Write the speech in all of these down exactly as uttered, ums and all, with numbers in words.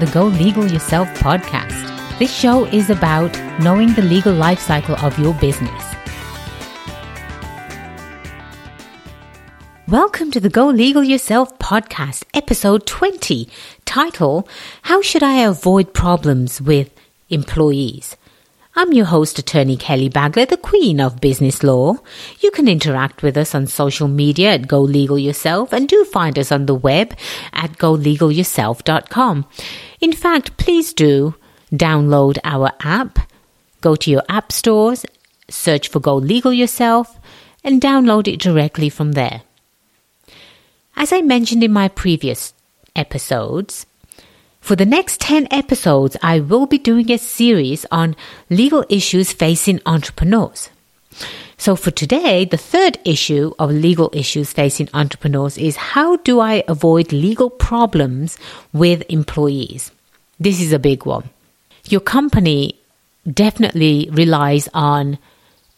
the Go Legal Yourself podcast. This show is about knowing the legal life cycle of your business. Welcome to the Go Legal Yourself podcast, episode twenty, title, How Should I Avoid Problems with Employees? I'm your host, Attorney Kelly Bagler, the Queen of Business Law. You can interact with us on social media at Go Legal Yourself and do find us on the web at go legal yourself dot com. In fact, please do download our app, go to your app stores, search for Go Legal Yourself and download it directly from there. As I mentioned in my previous episodes, for the next ten episodes, I will be doing a series on legal issues facing entrepreneurs. So for today, the third issue of legal issues facing entrepreneurs is how do I avoid legal problems with employees? This is a big one. Your company definitely relies on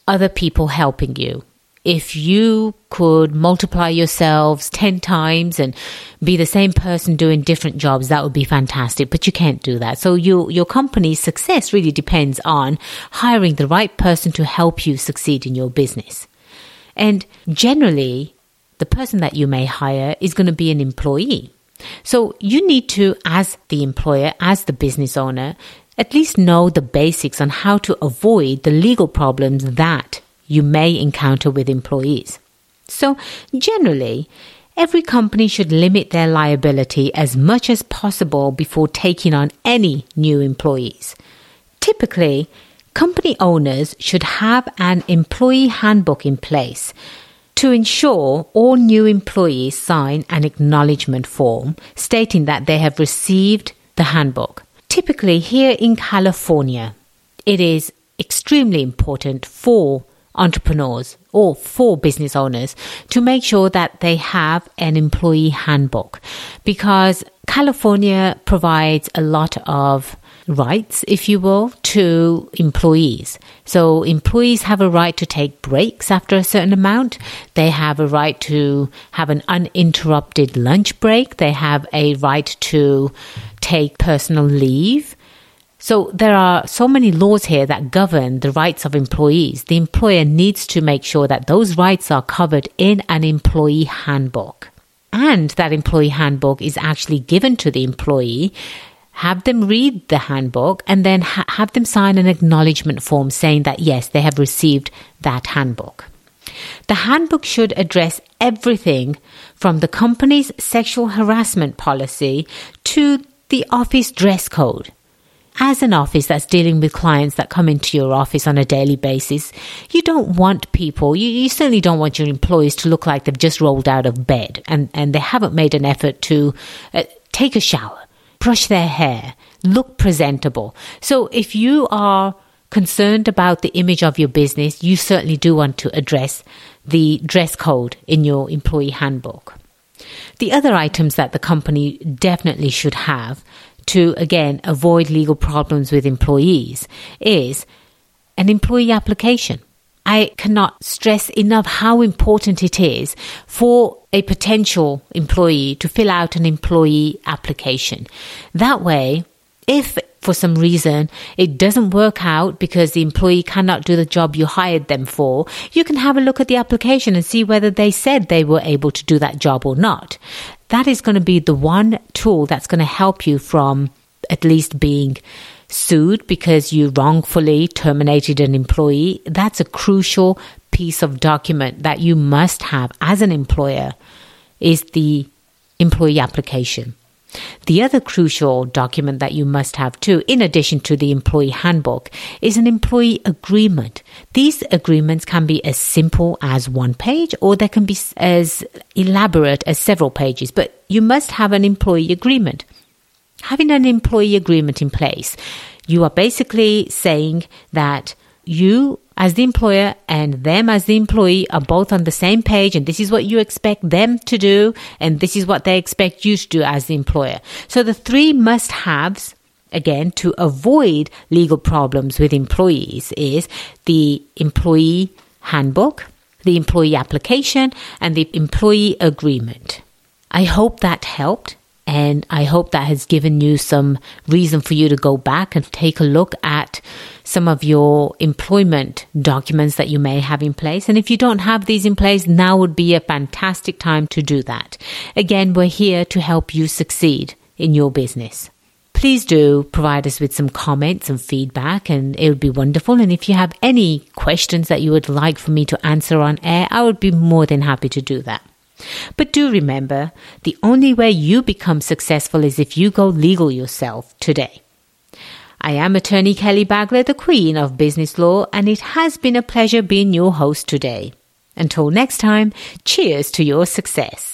other people helping you. If you could multiply yourselves ten times and be the same person doing different jobs, that would be fantastic, but you can't do that. So you, your company's success really depends on hiring the right person to help you succeed in your business. And generally, the person that you may hire is going to be an employee. So you need to, as the employer, as the business owner, at least know the basics on how to avoid the legal problems that you may encounter with employees. So generally, every company should limit their liability as much as possible before taking on any new employees. Typically, company owners should have an employee handbook in place to ensure all new employees sign an acknowledgement form stating that they have received the handbook. Typically, here in California, it is extremely important for entrepreneurs or for business owners to make sure that they have an employee handbook, because California provides a lot of rights, if you will, to employees. So employees have a right to take breaks after a certain amount. They have a right to have an uninterrupted lunch break. They have a right to take personal leave. So there are so many laws here that govern the rights of employees. The employer needs to make sure that those rights are covered in an employee handbook. And that employee handbook is actually given to the employee. Have them read the handbook and then ha- have them sign an acknowledgement form saying that, yes, they have received that handbook. The handbook should address everything from the company's sexual harassment policy to the office dress code. As an office that's dealing with clients that come into your office on a daily basis, you don't want people, you, you certainly don't want your employees to look like they've just rolled out of bed and, and they haven't made an effort to uh, take a shower, brush their hair, look presentable. So if you are concerned about the image of your business, you certainly do want to address the dress code in your employee handbook. The other items that the company definitely should have to, again, avoid legal problems with employees is an employee application. I cannot stress enough how important it is for a potential employee to fill out an employee application. That way, if for some reason it doesn't work out because the employee cannot do the job you hired them for, you can have a look at the application and see whether they said they were able to do that job or not. That is going to be the one tool that's going to help you from at least being sued because you wrongfully terminated an employee. That's a crucial piece of document that you must have as an employer, is the employee application. The other crucial document that you must have too, in addition to the employee handbook, is an employee agreement. These agreements can be as simple as one page, or they can be as elaborate as several pages, but you must have an employee agreement. Having an employee agreement in place, you are basically saying that you as the employer and them as the employee are both on the same page, and this is what you expect them to do and this is what they expect you to do as the employer. So the three must-haves, again, to avoid legal problems with employees is the employee handbook, the employee application and the employee agreement. I hope that helped. And I hope that has given you some reason for you to go back and take a look at some of your employment documents that you may have in place. And if you don't have these in place, now would be a fantastic time to do that. Again, we're here to help you succeed in your business. Please do provide us with some comments and feedback, and it would be wonderful. And if you have any questions that you would like for me to answer on air, I would be more than happy to do that. But do remember, the only way you become successful is if you go legal yourself today. I am attorney Kelly Bagler, the Queen of Business Law, and it has been a pleasure being your host today. Until next time, cheers to your success.